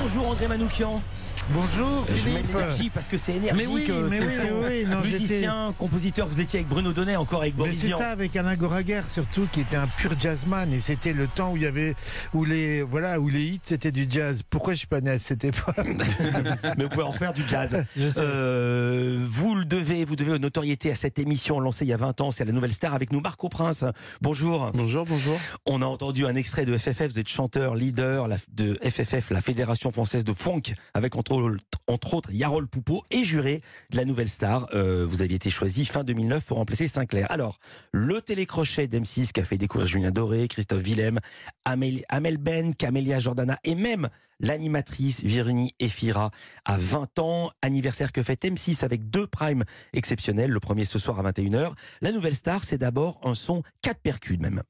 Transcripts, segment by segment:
Bonjour André Manoukian. Bonjour Philippe. Je mets l'énergie parce que c'est énergique. Mais oui, musicien, compositeur, vous étiez avec Bruno Donnet, encore avec Boris Vian. C'est ça, avec Alain Goraguer surtout, qui était un pur jazzman, et c'était le temps où il y avait, où les hits c'était du jazz. Pourquoi je suis pas né à cette époque? Mais vous pouvez en faire du jazz. Vous devez une notoriété à cette émission lancée il y a 20 ans, c'est La Nouvelle Star, avec nous Marco Prince. Bonjour. Bonjour, bonjour. On a entendu un extrait de FFF, vous êtes chanteur, leader de FFF, la Fédération Française de Funk, avec entre autres Yarol Poupeau et juré de La Nouvelle Star. Vous aviez été choisi fin 2009 pour remplacer Sinclair. Alors, le télécrochet d'M6 qui a fait découvrir Julien Doré, Christophe Willem, Amel Ben, Camélia Jordana et même l'animatrice Virginie Efira à 20 ans, anniversaire que fête M6 avec 2 primes exceptionnels, le premier ce soir à 21h. La Nouvelle Star, c'est d'abord un son 4 percus même.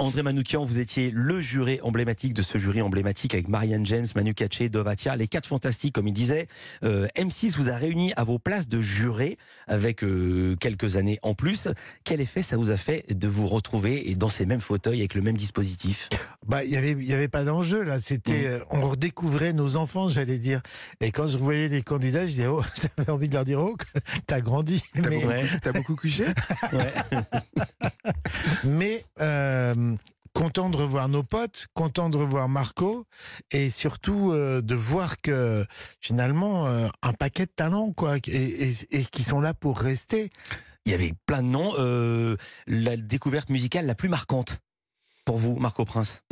André Manoukian, vous étiez le juré emblématique de ce jury emblématique avec Marianne James, Manu Katché, Dovatia, les 4 fantastiques comme il disait. M6 vous a réuni à vos places de juré avec quelques années en plus. Quel effet ça vous a fait de vous retrouver dans ces mêmes fauteuils avec le même dispositif? Bah, il y avait pas d'enjeu là. C'était, on redécouvrait nos enfants, j'allais dire. Et quand je voyais les candidats, je disais oh, j'avais envie de leur dire oh, t'as grandi, t'as beaucoup couché. Mais content de revoir nos potes, content de revoir Marco, et surtout de voir que finalement un paquet de talents quoi, et qui sont là pour rester. Il y avait plein de noms. La découverte musicale la plus marquante pour vous, Marco Prince?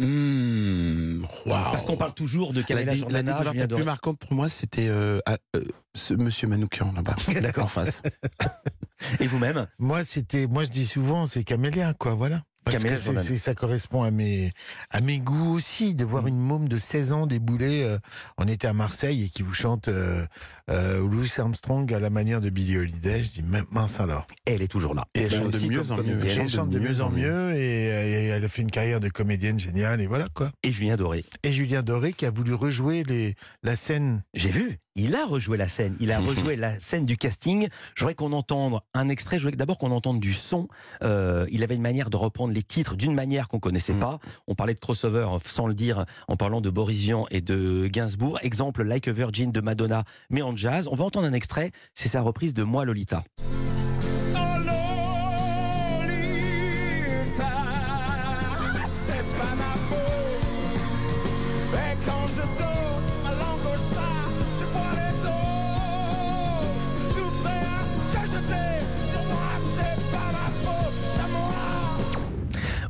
Parce qu'on parle toujours de Camélia Jordana. La découverte la plus marquante pour moi, c'était ce monsieur Manoukian là-bas, d'accord, en face. Et vous-même? Moi je dis souvent, c'est Camélia, quoi, voilà. Parce que ça correspond à mes goûts aussi, de voir une môme de 16 ans débouler. On était à Marseille et qui vous chante Louis Armstrong à la manière de Billie Holiday. Je dis mince alors. Elle est toujours là. Et elle chante de mieux en mieux. Elle chante de mieux en mieux et elle a fait une carrière de comédienne géniale et voilà quoi. Et Julien Doré. Et Julien Doré qui a voulu rejouer la scène. J'ai vu. Il a rejoué la scène. Il a rejoué la scène du casting. Je voudrais qu'on entende un extrait. Je voudrais d'abord qu'on entende du son. Il avait une manière de reprendre les titres d'une manière qu'on ne connaissait pas. On parlait de crossover, sans le dire, en parlant de Boris Vian et de Gainsbourg. Exemple, Like a Virgin de Madonna, mais en jazz. On va entendre un extrait. C'est sa reprise de Moi, Lolita.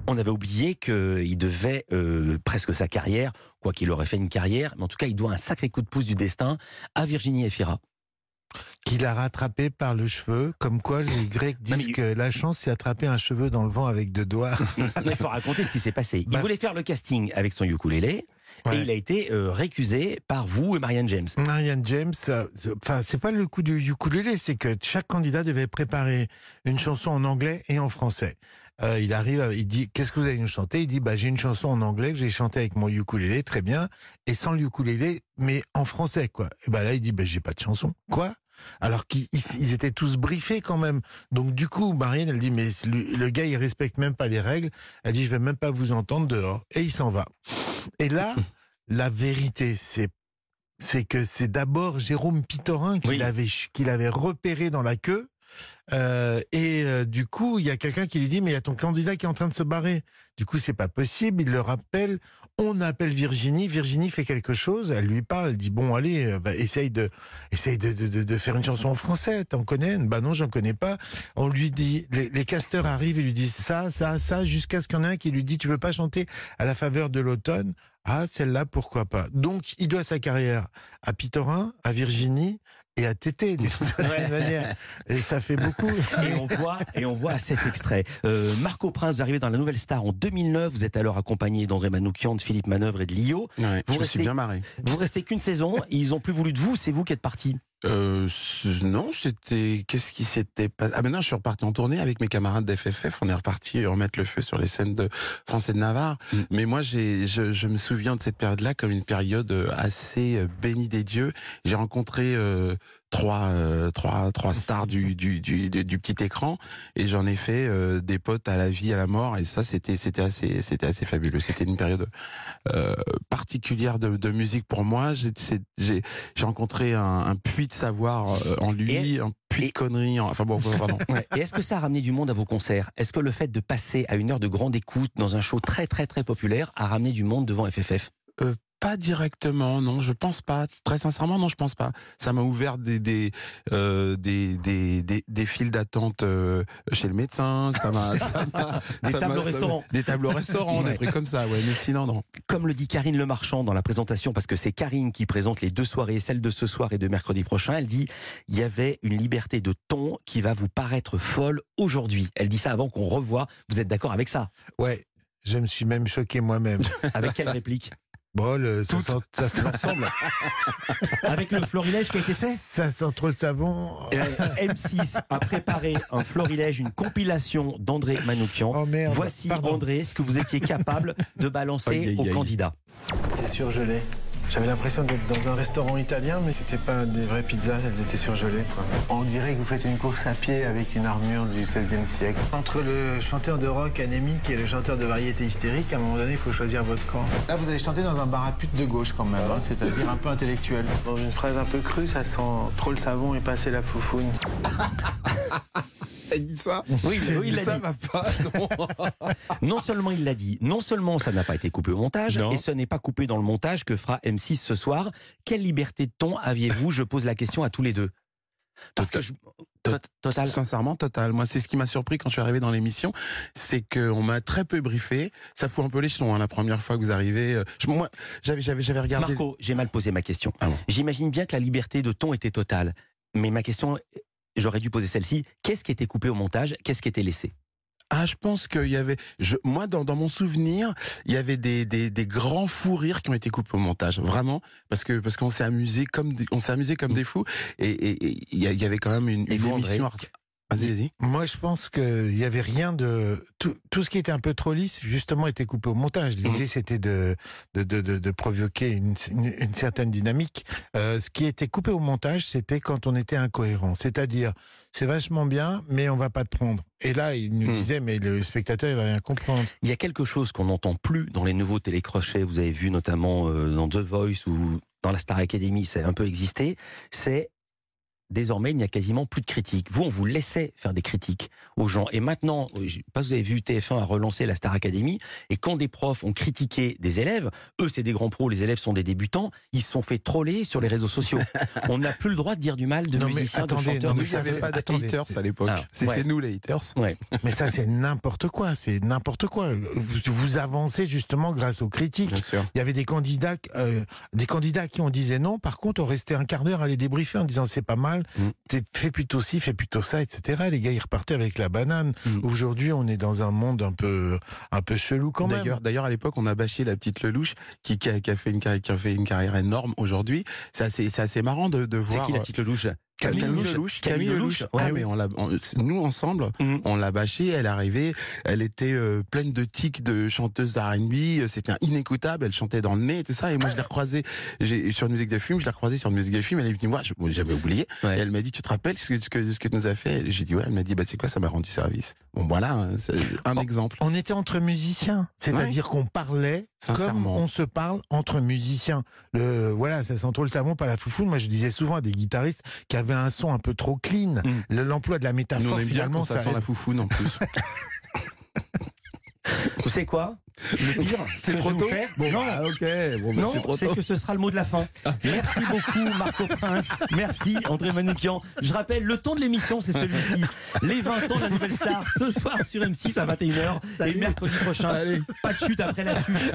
On avait oublié qu'il devait presque sa carrière, quoi qu'il aurait fait une carrière, mais en tout cas, il doit un sacré coup de pouce du destin à Virginie Efira. Qu'il a rattrapé par le cheveu, comme quoi les Grecs disent que la chance c'est attraper un cheveu dans le vent avec 2 doigts. Il faut raconter ce qui s'est passé. Il voulait faire le casting avec son ukulélé, et il a été récusé par vous et Marianne James. Marianne James, c'est pas le coup du ukulélé, c'est que chaque candidat devait préparer une chanson en anglais et en français. Il arrive, il dit qu'est-ce que vous allez nous chanter? Il dit bah j'ai une chanson en anglais que j'ai chantée avec mon ukulélé, très bien, et sans le ukulélé, mais en français quoi. Et bah là il dit bah j'ai pas de chanson. Quoi? Alors qu'ils étaient tous briefés quand même. Donc du coup, Marianne, elle dit, mais le gars, il respecte même pas les règles. Elle dit, je vais même pas vous entendre dehors. Et il s'en va. Et là, la vérité, c'est que c'est d'abord Jérôme Pitorin qui l'avait repéré dans la queue. Du coup, il y a quelqu'un qui lui dit, mais il y a ton candidat qui est en train de se barrer. Du coup, c'est pas possible. Il le rappelle. On appelle Virginie. Virginie fait quelque chose. Elle lui parle. Elle dit bon, allez, bah, essaye de faire une chanson en français. T'en connais une? Bah non, j'en connais pas. On lui dit. Les casteurs arrivent et lui disent ça, jusqu'à ce qu'il y en ait un qui lui dit tu veux pas chanter à la faveur de l'automne? Ah, celle-là, pourquoi pas? Donc, il doit sa carrière à Pitorin, à Virginie. Et à téter d'une certaine manière. Et ça fait beaucoup. Et on voit à cet extrait. Marco Prince, vous arrivez dans La Nouvelle Star en 2009. Vous êtes alors accompagné d'André Manoukian, de Philippe Manœuvre et de Lio. Ouais, je me suis bien marré. Vous restez qu'une saison. Ils n'ont plus voulu de vous. C'est vous qui êtes parti. Non, c'était... Qu'est-ce qui s'était passé? Ah ben non, je suis reparti en tournée avec mes camarades d'FFF. On est reparti remettre le feu sur les scènes de France et de Navarre. Mais moi, je me souviens de cette période-là comme une période assez bénie des dieux. J'ai rencontré trois stars du petit écran, et j'en ai fait des potes à la vie, à la mort, et ça c'était assez fabuleux. C'était une période particulière de musique pour moi. J'ai rencontré un puits de savoir en lui, un puits de conneries. Enfin bon, pardon. Ouais. Et est-ce que ça a ramené du monde à vos concerts? Est-ce que le fait de passer à une heure de grande écoute dans un show très très très populaire a ramené du monde devant FFF? Pas directement, non, je pense pas. Très sincèrement, non, je pense pas. Ça m'a ouvert des files d'attente chez le médecin, ça m'a... Des tables au restaurant, ouais. Des trucs comme ça, ouais, mais sinon, non. Comme le dit Karine Lemarchand dans la présentation, parce que c'est Karine qui présente les deux soirées, celle de ce soir et de mercredi prochain, elle dit « Il y avait une liberté de ton qui va vous paraître folle aujourd'hui ». Elle dit ça avant qu'on revoie. Vous êtes d'accord avec ça? Ouais, je me suis même choqué moi-même. Avec quelle réplique? Bon, ça sent l'ensemble. Avec le florilège qui a été fait. Ça sent trop le savon. M6 a préparé un florilège, une compilation d'André Manoukian. Oh merde, voici, pardon. André, ce que vous étiez capable de balancer aux candidats. C'était surgelé. J'avais l'impression d'être dans un restaurant italien, mais c'était pas des vraies pizzas, elles étaient surgelées, quoi. On dirait que vous faites une course à pied avec une armure du XVIe siècle. Entre le chanteur de rock anémique et le chanteur de variété hystérique, à un moment donné, il faut choisir votre camp. Là, vous allez chanter dans un bar à pute de gauche, quand même, hein, c'est-à-dire un peu intellectuel. Dans une phrase un peu crue, ça sent trop le savon et passer la foufoune. Il dit ça. Oui, oui, il ça m'a pas. Non. Non seulement il l'a dit, non seulement ça n'a pas été coupé au montage, non. Et ce n'est pas coupé dans le montage que fera M6 ce soir. Quelle liberté de ton aviez-vous? Je pose la question à tous les deux. Parce que total. Sincèrement, total. Moi, c'est ce qui m'a surpris quand je suis arrivé dans l'émission, c'est qu'on m'a très peu briefé. Ça fout un peu les jetons, hein, la première fois que vous arrivez. Moi, j'avais regardé. Marco, j'ai mal posé ma question. Ah bon. J'imagine bien que la liberté de ton était totale, mais ma question. J'aurais dû poser celle-ci. Qu'est-ce qui était coupé au montage? Qu'est-ce qui était laissé? Ah, je pense qu'il y avait... moi, dans mon souvenir, il y avait des grands fous rires qui ont été coupés au montage. Vraiment. Parce qu'on s'est amusé comme des fous. Et il y avait quand même une émission... Vas-y. Moi, je pense qu'il n'y avait rien de... Tout ce qui était un peu trop lisse, justement, était coupé au montage. L'idée, c'était de provoquer une certaine dynamique. Ce qui était coupé au montage, c'était quand on était incohérent. C'est-à-dire, c'est vachement bien, mais on ne va pas te prendre. Et là, il nous disait, mais le spectateur, il ne va rien comprendre. Il y a quelque chose qu'on n'entend plus dans les nouveaux télécrochets. Vous avez vu notamment dans The Voice ou dans la Star Academy, ça a un peu existé. C'est... Désormais, il n'y a quasiment plus de critiques. Vous, on vous laissait faire des critiques aux gens. Et maintenant, vous avez vu, TF1 a relancé la Star Academy. Et quand des profs ont critiqué des élèves, eux, c'est des grands pros, les élèves sont des débutants, ils se sont fait troller sur les réseaux sociaux. On n'a plus le droit de dire du mal de musiciens, de chanteurs. Non, mais ça, n'avait pas de haters à l'époque. Ah, c'était nous, les haters. Ouais. Mais ça, c'est n'importe quoi. C'est n'importe quoi. Vous avancez justement grâce aux critiques. Il y avait des candidats qui on disait non. Par contre, on restait un quart d'heure à les débriefer en disant c'est pas mal. Fais plutôt ci, fais plutôt ça, etc. Les gars, ils repartaient avec la banane. Aujourd'hui, on est dans un monde un peu chelou quand même. D'ailleurs, à l'époque, on a bâché la petite Lellouche qui a fait une carrière énorme aujourd'hui. C'est assez marrant de voir... C'est qui la petite Lellouche? Camille Lellouche. Ouais, ah oui. Mais nous ensemble, on l'a bâchée. Elle arrivait, elle était pleine de tics de chanteuse de R&B. C'était inécoutable. Elle chantait dans le nez, tout ça. Et moi, je l'ai recroisée sur une musique de film. Elle est venue moi, j'avais oublié. Ouais. Et elle m'a dit, tu te rappelles ce que tu nous as fait? J'ai dit ouais. Elle m'a dit, bah c'est quoi? Ça m'a rendu service. Bon voilà, c'est un exemple. On était entre musiciens, c'est-à-dire qu'on parlait comme on se parle entre musiciens. Voilà, ça sent trop le savon, pas la foufoune. Moi, je disais souvent à des guitaristes qui avaient un son un peu trop clean. L'emploi de la métaphore, nous, on aime finalement, bien ça sent la foufoune en plus. Vous savez quoi? Le pire, c'est trop tôt. Bon, non, bah, okay. Bon, bah, non, c'est que ce sera le mot de la fin. Merci beaucoup, Marco Prince. Merci, André Manoukian. Je rappelle, le temps de l'émission, c'est celui-ci. Les 20 ans de la nouvelle star, ce soir sur M6 à 21h. Salut. Et mercredi prochain. Allez. Pas de chute après la chute.